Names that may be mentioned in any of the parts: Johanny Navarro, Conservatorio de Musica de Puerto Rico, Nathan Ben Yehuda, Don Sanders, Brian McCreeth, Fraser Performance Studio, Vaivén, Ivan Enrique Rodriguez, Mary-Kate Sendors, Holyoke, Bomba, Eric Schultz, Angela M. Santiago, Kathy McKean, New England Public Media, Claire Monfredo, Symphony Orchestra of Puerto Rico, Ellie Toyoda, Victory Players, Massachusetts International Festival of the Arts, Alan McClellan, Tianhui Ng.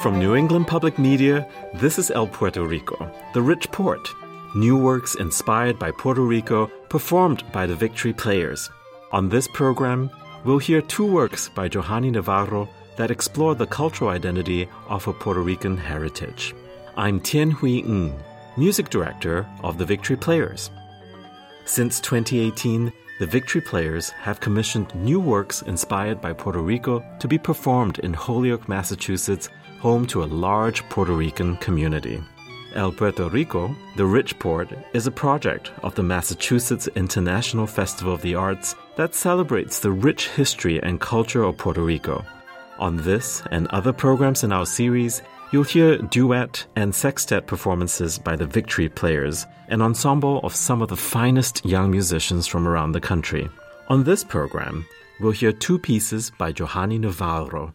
From New England Public Media, this is El Puerto Rico, The Rich Port. New works inspired by Puerto Rico, performed by the Victory Players. On this program, we'll hear two works by Johanny Navarro that explore the cultural identity of a Puerto Rican heritage. I'm Tianhui Ng, music director of the Victory Players. Since 2018, the Victory Players have commissioned new works inspired by Puerto Rico to be performed in Holyoke, Massachusetts, home to a large Puerto Rican community. El Puerto Rico, the Rich Port, is a project of the Massachusetts International Festival of the Arts that celebrates the rich history and culture of Puerto Rico. On this and other programs in our series, you'll hear duet and sextet performances by the Victory Players, an ensemble of some of the finest young musicians from around the country. On this program, we'll hear two pieces by Johanny Navarro.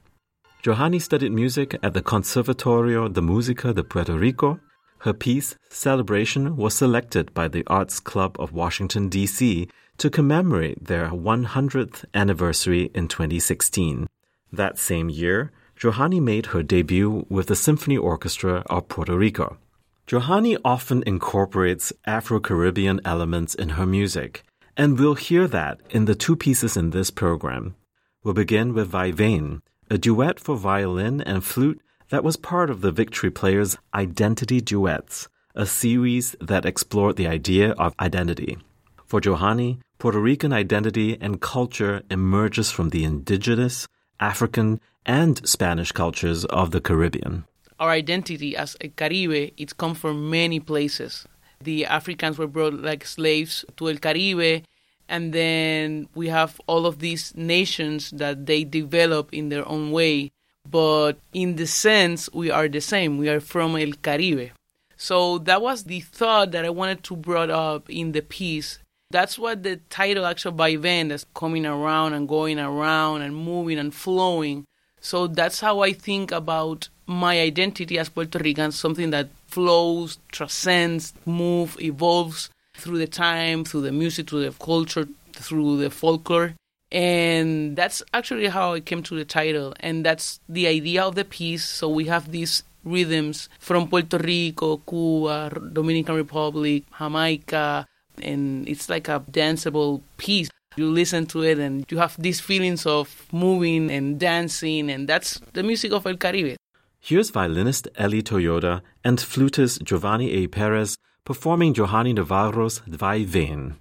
Johanny studied music at the Conservatorio de Musica de Puerto Rico. Her piece, Celebration, was selected by the Arts Club of Washington, D.C. to commemorate their 100th anniversary in 2016. That same year, Johanny made her debut with the Symphony Orchestra of Puerto Rico. Johanny often incorporates Afro-Caribbean elements in her music, and we'll hear that in the two pieces in this program. We'll begin with Vaivén, a duet for violin and flute that was part of the Victory Players' Identity Duets, a series that explored the idea of identity. For Johanny, Puerto Rican identity and culture emerges from the indigenous, African, and Spanish cultures of the Caribbean. Our identity as a Caribe, it's come from many places. The Africans were brought like slaves to El Caribe, and then we have all of these nations that they develop in their own way. But in the sense, we are the same. We are from El Caribe. So that was the thought that I wanted to brought up in the piece. That's what the title actually Vaivén, that's coming around and going around and moving and flowing. So that's how I think about my identity as Puerto Rican, something that flows, transcends, moves, evolves through the time, through the music, through the culture, through the folklore. And that's actually how it came to the title. And that's the idea of the piece. So we have these rhythms from Puerto Rico, Cuba, Dominican Republic, Jamaica, and it's like a danceable piece. You listen to it and you have these feelings of moving and dancing, and that's the music of El Caribe. Here's violinist Ellie Toyoda and flutist Giovanni A. Perez performing Johanny Navarro's Vaivén.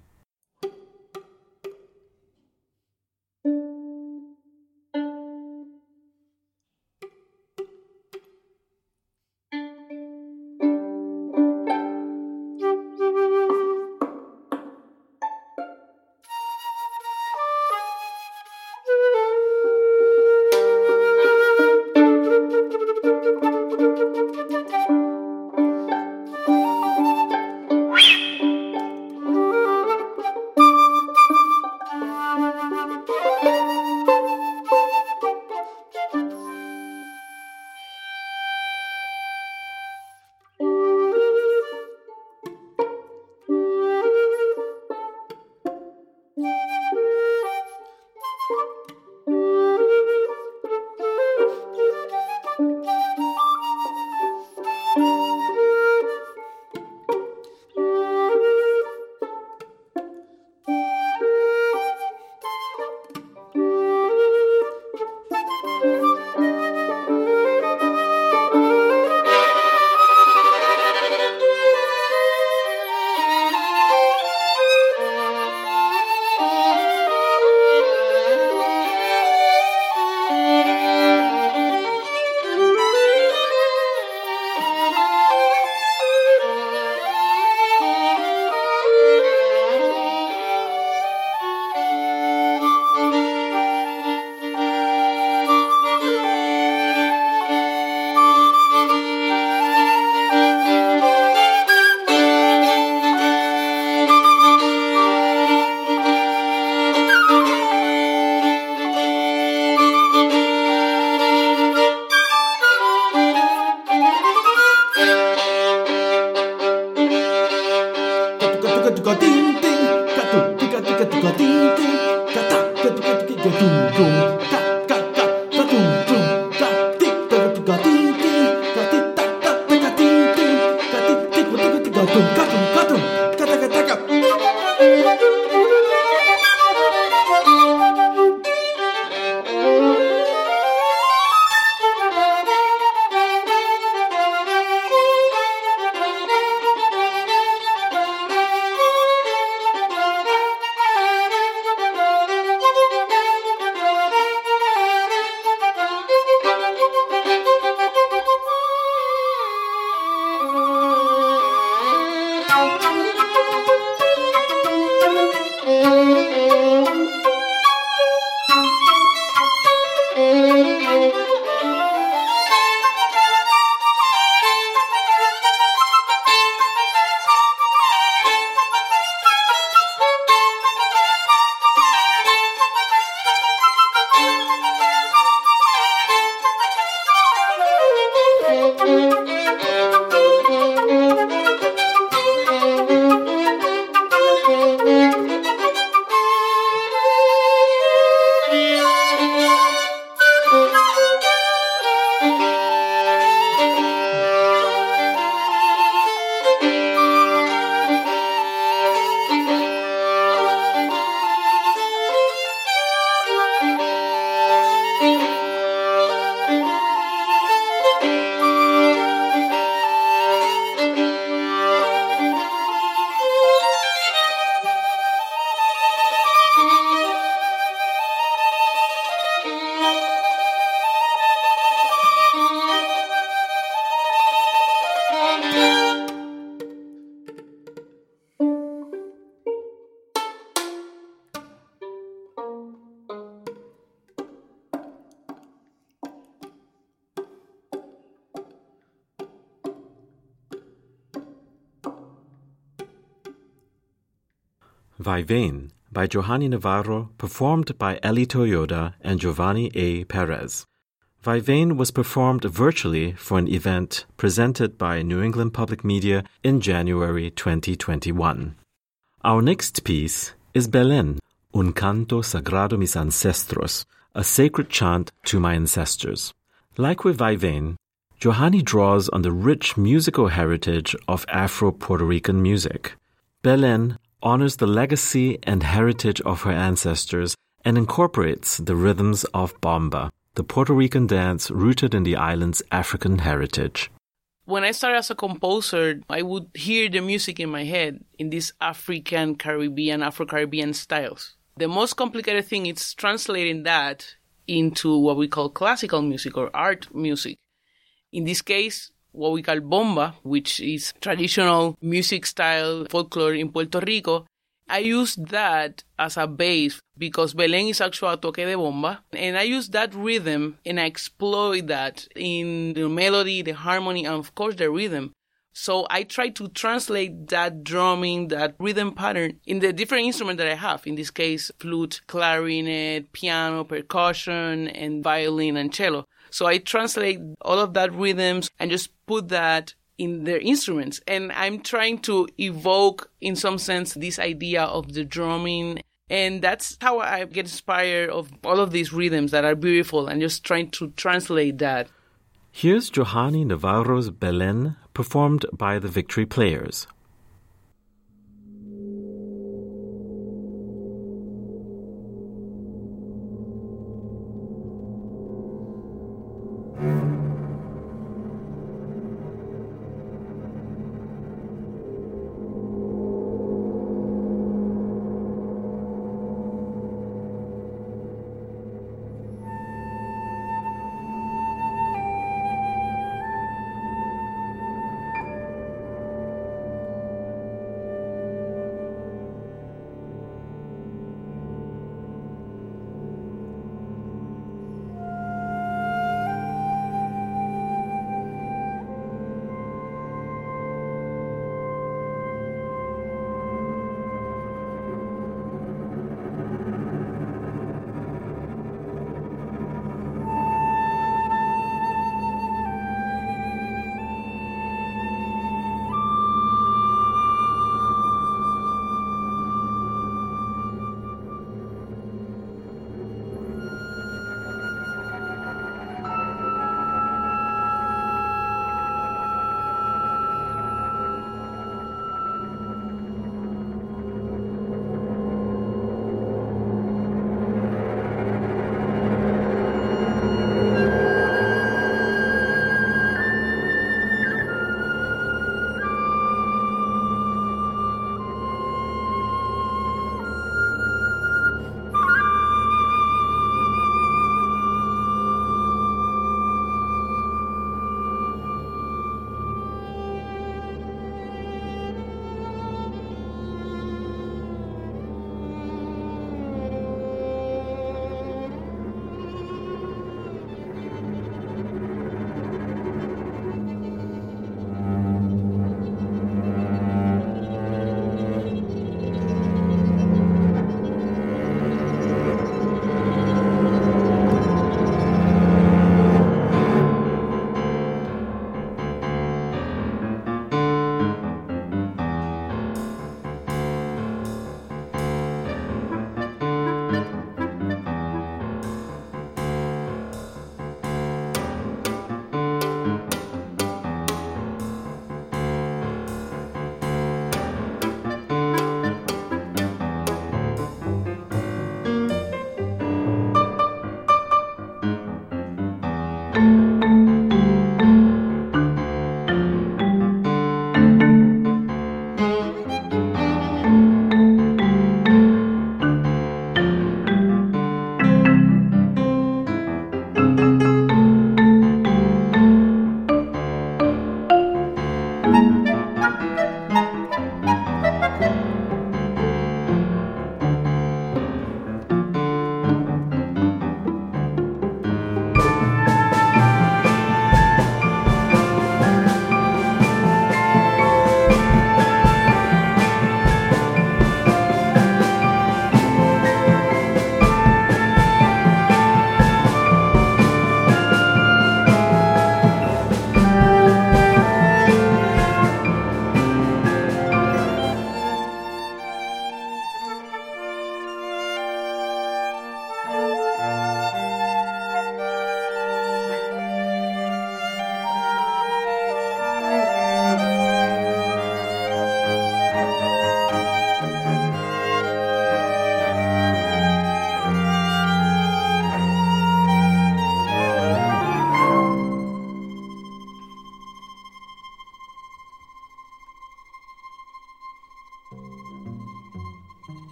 Vaivén by Johanny Navarro, performed by Ellie Toyoda and Giovanni A. Perez. Vaivén was performed virtually for an event presented by New England Public Media in January 2021. Our next piece is Belén, Un Canto Sagrado Mis Ancestros, a sacred chant to my ancestors. Like with Vaivén, Johanny draws on the rich musical heritage of Afro-Puerto Rican music. Belén honors the legacy and heritage of her ancestors and incorporates the rhythms of Bomba, the Puerto Rican dance rooted in the island's African heritage. When I started as a composer, I would hear the music in my head in these African, Caribbean, Afro-Caribbean styles. The most complicated thing is translating that into what we call classical music or art music. In this case, what we call bomba, which is traditional music style folklore in Puerto Rico. I use that as a base because Belén is actually a toque de bomba. And I use that rhythm and I exploit that in the melody, the harmony, and of course the rhythm. So I try to translate that drumming, that rhythm pattern in the different instruments that I have. In this case, flute, clarinet, piano, percussion, and violin and cello. So I translate all of that rhythms and just put that in their instruments. And I'm trying to evoke, in some sense, this idea of the drumming. And that's how I get inspired of all of these rhythms that are beautiful and just trying to translate that. Here's Johanny Navarro's Belén, performed by the Victory Players.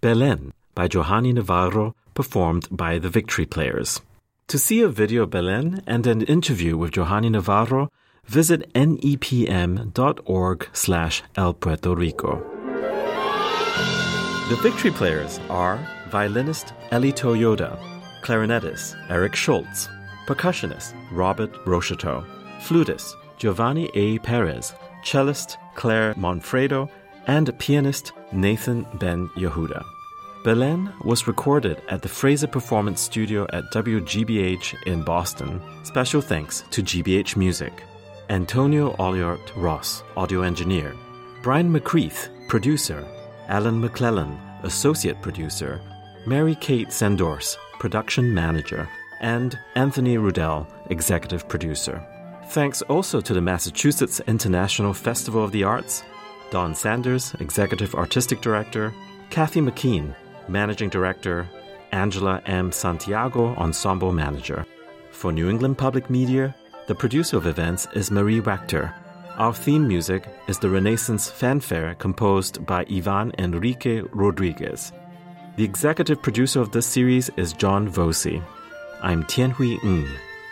Belén by Johanny Navarro, performed by the Victory Players. To see a video of Belén and an interview with Johanny Navarro, visit nepm.org/elpuertorico. The Victory Players are violinist Ellie Toyoda, clarinetist Eric Schultz, percussionist Robert Rocheteau, flutist Giovanni A. Perez, cellist Claire Monfredo, and pianist Nathan Ben Yehuda. Belén was recorded at the Fraser Performance Studio at WGBH in Boston. Special thanks to GBH Music. Antonio Oliart Ross, audio engineer. Brian McCreeth, producer. Alan McClellan, associate producer. Mary-Kate Sendors, production manager. And Anthony Rudell, executive producer. Thanks also to the Massachusetts International Festival of the Arts, Don Sanders, executive artistic director, Kathy McKean, managing director, Angela M. Santiago, ensemble manager. For New England Public Media, the producer of events is Marie Wactor. Our theme music is the Renaissance Fanfare composed by Ivan Enrique Rodriguez. The executive producer of this series is John Vosi. I'm Tianhui Ng.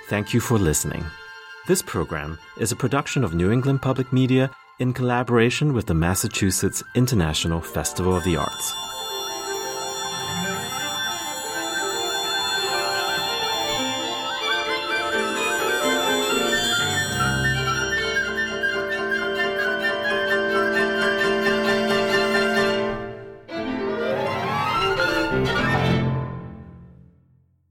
Thank you for listening. This program is a production of New England Public Media in collaboration with the Massachusetts International Festival of the Arts.